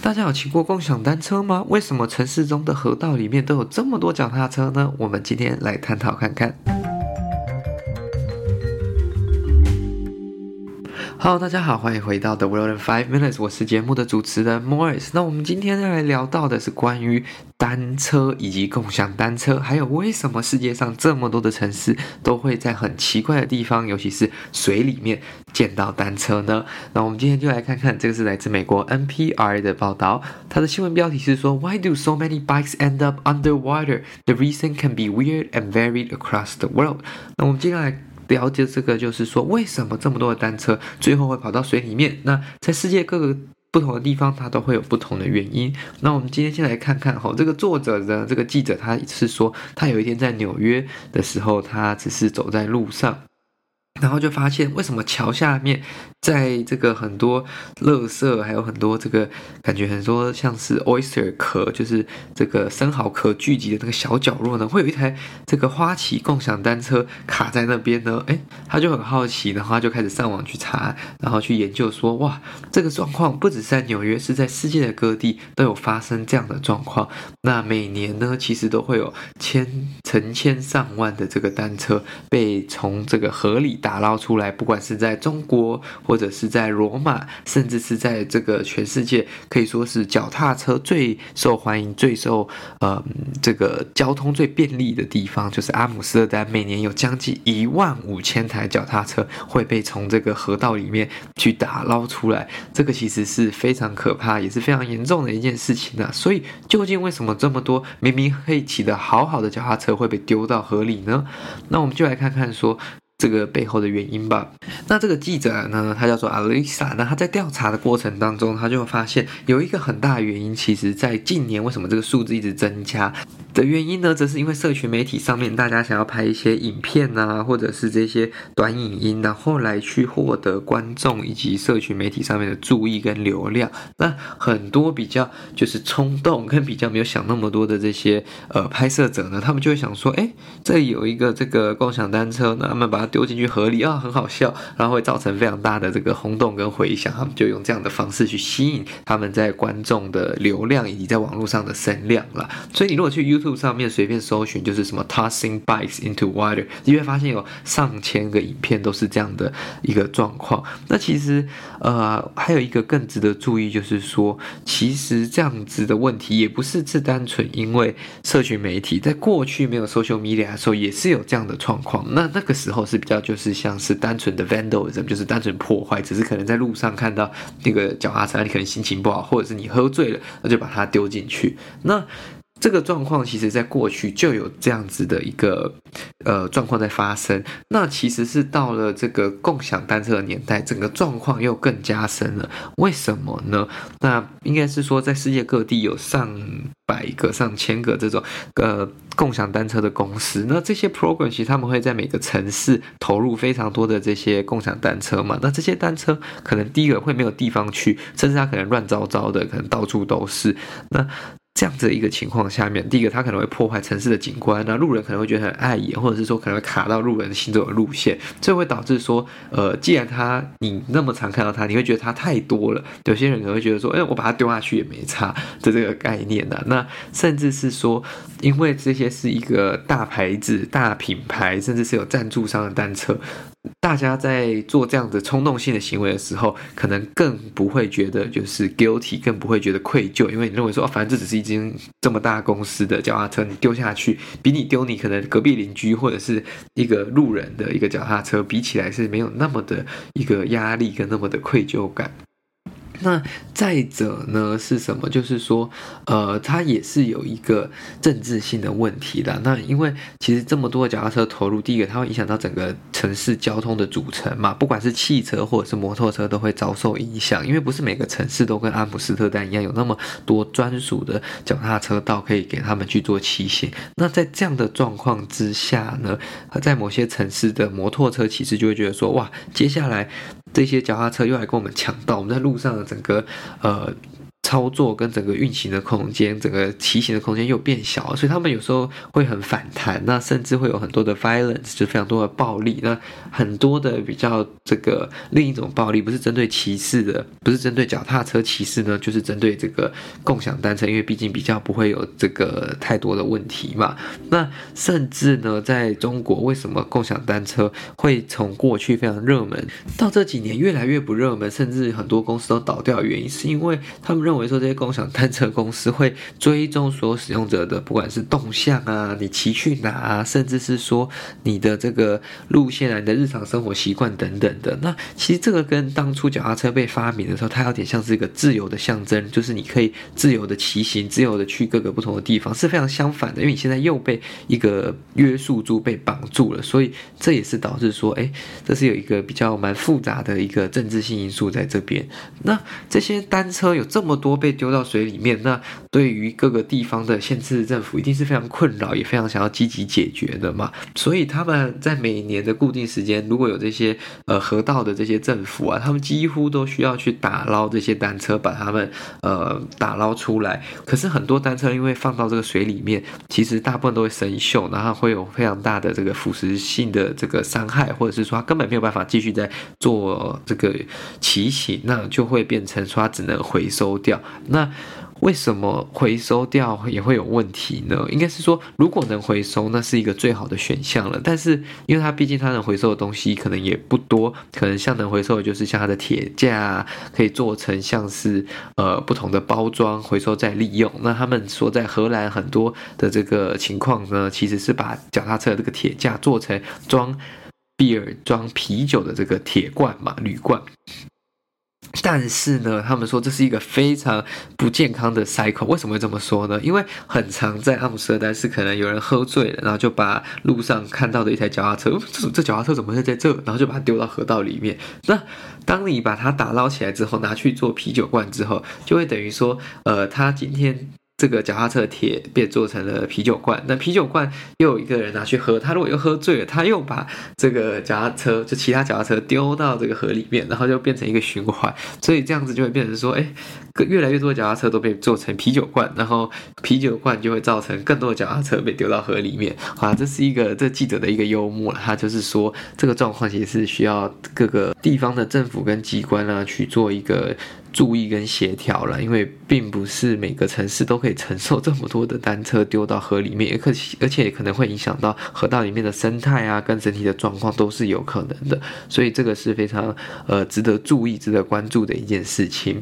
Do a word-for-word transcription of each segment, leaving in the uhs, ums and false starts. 大家有骑过共享单车吗？为什么城市中的河道里面都有这么多脚踏车呢？我们今天来探讨看看。Hello， 大家好，欢迎回到 The World in five Minutes， 我是节目的主持人 Morris。那我们今天要来聊到的是关于单车以及共享单车，还有为什么世界上这么多的城市都会在很奇怪的地方，尤其是水里面见到单车呢？那我们今天就来看看，这个是来自美国 N P R 的报道，它的新闻标题是说 Why do so many bikes end up underwater? The reason can be weird and varied across the world。 那我们今天来了解这个，就是说为什么这么多的单车最后会跑到水里面，那在世界各个不同的地方它都会有不同的原因。那我们今天先来看看这个作者呢，这个记者他是说，他有一天在纽约的时候，他只是走在路上，然后就发现为什么桥下面在这个很多垃圾，还有很多这个感觉很多像是 oyster 壳，就是这个生蚝壳聚集的那个小角落呢，会有一台这个花旗共享单车卡在那边呢？诶，他就很好奇，然后他就开始上网去查，然后去研究说，哇，这个状况不只是在纽约，是在世界的各地都有发生这样的状况。那每年呢，其实都会有千成千上万的这个单车被从这个河里打捞出来，不管是在中国或者是在罗马，甚至是在这个全世界可以说是脚踏车最受欢迎、最受呃这个交通最便利的地方，就是阿姆斯特丹。每年有将近一万五千台脚踏车会被从这个河道里面去打捞出来，这个其实是非常可怕，也是非常严重的一件事情啊。所以究竟为什么这么多明明可以骑得好好的脚踏车会被丢到河里呢？那我们就来看看说这个背后的原因吧。那这个记者呢，他叫做 Alisa， 那他在调查的过程当中，他就发现有一个很大的原因，其实在近年为什么这个数字一直增加的原因呢，则是因为社群媒体上面大家想要拍一些影片啊，或者是这些短影音，然后来去获得观众以及社群媒体上面的注意跟流量。那很多比较就是冲动跟比较没有想那么多的这些呃拍摄者呢，他们就会想说，哎，这里有一个这个共享单车呢，他们把它丢进去河里啊，很好笑，然后会造成非常大的这个轰动跟回响，他们就用这样的方式去吸引他们在观众的流量以及在网络上的声量啦。所以你如果去 YouTube上面随便搜寻，就是什么 tossing bikes into water， 你会发现有上千个影片都是这样的一个状况。那其实呃，还有一个更值得注意，就是说其实这样子的问题也不是只单纯因为社群媒体，在过去没有 social media 的时候也是有这样的状况。那那个时候是比较就是像是单纯的 vandalism， 就是单纯破坏，只是可能在路上看到那个脚踏车，你可能心情不好，或者是你喝醉了，那就把它丢进去。那这个状况其实在过去就有这样子的一个呃状况在发生，那其实是到了这个共享单车的年代，整个状况又更加深了。为什么呢？那应该是说在世界各地有上百个上千个这种呃共享单车的公司，那这些 program 其实他们会在每个城市投入非常多的这些共享单车嘛。那这些单车可能第一个会没有地方去，甚至它可能乱糟糟的，可能到处都是。那这样子的一个情况下面，第一个它可能会破碍城市的景观，那路人可能会觉得很碍眼，或者是说可能会卡到路人行走的路线，这会导致说呃，既然它你那么常看到它，你会觉得它太多了，有些人可能会觉得说，哎、欸，我把它丢下去也没差的这个概念啊。那甚至是说因为这些是一个大牌子大品牌，甚至是有赞助商的单车，大家在做这样的冲动性的行为的时候，可能更不会觉得就是 guilty， 更不会觉得愧疚，因为你认为说、哦、反正这只是已经这么大公司的脚踏车，你丢下去比你丢你可能隔壁邻居或者是一个路人的一个脚踏车比起来，是没有那么的一个压力跟那么的愧疚感。那再者呢是什么，就是说呃，它也是有一个政治性的问题的。那因为其实这么多的脚踏车投入，第一个它会影响到整个城市交通的组成嘛，不管是汽车或者是摩托车都会遭受影响，因为不是每个城市都跟阿姆斯特丹一样有那么多专属的脚踏车道可以给他们去做骑行。那在这样的状况之下呢，在某些城市的摩托车骑士就会觉得说，哇，接下来这些脚踏车又来跟我们抢道，我们在路上的整个呃操作跟整个运行的空间，整个骑行的空间又变小了，所以他们有时候会很反弹，那甚至会有很多的 violence， 就非常多的暴力，那很多的比较这个另一种暴力，不是针对骑士的，不是针对脚踏车骑士呢，就是针对这个共享单车，因为毕竟比较不会有这个太多的问题嘛。那甚至呢，在中国为什么共享单车会从过去非常热门，到这几年越来越不热门，甚至很多公司都倒掉的原因，是因为他们认为说这些共享单车公司会追踪所有使用者的不管是动向啊，你骑去哪啊，甚至是说你的这个路线啊，你的日常生活习惯等等的。那其实这个跟当初脚踏车被发明的时候，它有点像是一个自由的象征，就是你可以自由的骑行，自由的去各个不同的地方，是非常相反的，因为你现在又被一个约束住，被绑住了。所以这也是导致说，哎，这是有一个比较蛮复杂的一个政治性因素在这边。那这些单车有这么多被丢到水里面，那对于各个地方的县市政府一定是非常困扰，也非常想要积极解决的嘛。所以他们在每年的固定时间，如果有这些呃河道的这些政府啊，他们几乎都需要去打捞这些单车，把他们呃打捞出来。可是很多单车因为放到这个水里面，其实大部分都会生锈，然后会有非常大的这个腐蚀性的这个伤害，或者是说他根本没有办法继续在做这个骑行，那就会变成说他只能回收掉。那为什么回收掉也会有问题呢？应该是说如果能回收那是一个最好的选项了，但是因为它毕竟它能回收的东西可能也不多，可能像能回收的就是像它的铁架、啊、可以做成像是呃不同的包装回收再利用。那他们说在荷兰很多的这个情况呢，其实是把脚踏车的这个铁架做成装啤酒装啤酒的这个铁罐嘛，铝罐。但是呢，他们说这是一个非常不健康的 cycle。 为什么会这么说呢？因为很常在阿姆斯特丹是可能有人喝醉了，然后就把路上看到的一台脚踏车、哦、这, 这脚踏车怎么会在这，然后就把它丢到河道里面。那当你把它打捞起来之后，拿去做啤酒罐之后，就会等于说呃，它今天这个脚踏车的铁被做成了啤酒罐，那啤酒罐又有一个人拿去喝，他如果又喝醉了，他又把这个脚踏车就其他脚踏车丢到这个河里面，然后就变成一个循环。所以这样子就会变成说，哎，越来越多的脚踏车都被做成啤酒罐，然后啤酒罐就会造成更多的脚踏车被丢到河里面。啊，这是一个这记者的一个幽默，他就是说这个状况其实是需要各个地方的政府跟机关啊去做一个注意跟协调了，因为并不是每个城市都可以承受这么多的单车丢到河里面，而且也可能会影响到河道里面的生态啊，跟整体的状况都是有可能的。所以这个是非常呃值得注意、值得关注的一件事情。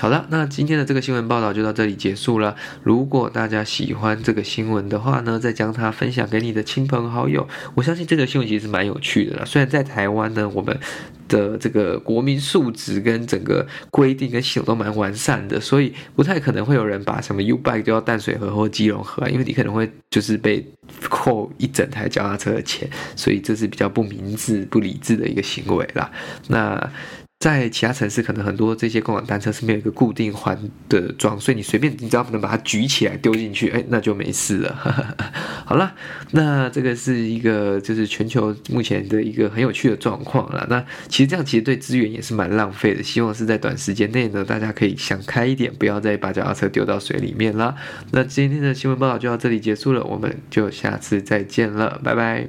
好了，那今天的这个新闻报道就到这里结束了。如果大家喜欢这个新闻的话呢，再将它分享给你的亲朋好友。我相信这个新闻其实是蛮有趣的啦，虽然在台湾呢，我们的这个国民素质跟整个规定跟系统都蛮完善的，所以不太可能会有人把什么 U Bike 丢到淡水河或基隆河、啊、因为你可能会就是被扣一整台脚踏车的钱，所以这是比较不明智、不理智的一个行为啦。那在其他城市可能很多这些共享单车是没有一个固定环的装，所以你随便你只要不能把它举起来丢进去，哎，那就没事了。好啦，那这个是一个就是全球目前的一个很有趣的状况啦。那其实这样其实对资源也是蛮浪费的，希望是在短时间内呢大家可以想开一点，不要再把脚踏车丢到水里面啦。那今天的新闻报道就到这里结束了，我们就下次再见了，拜拜。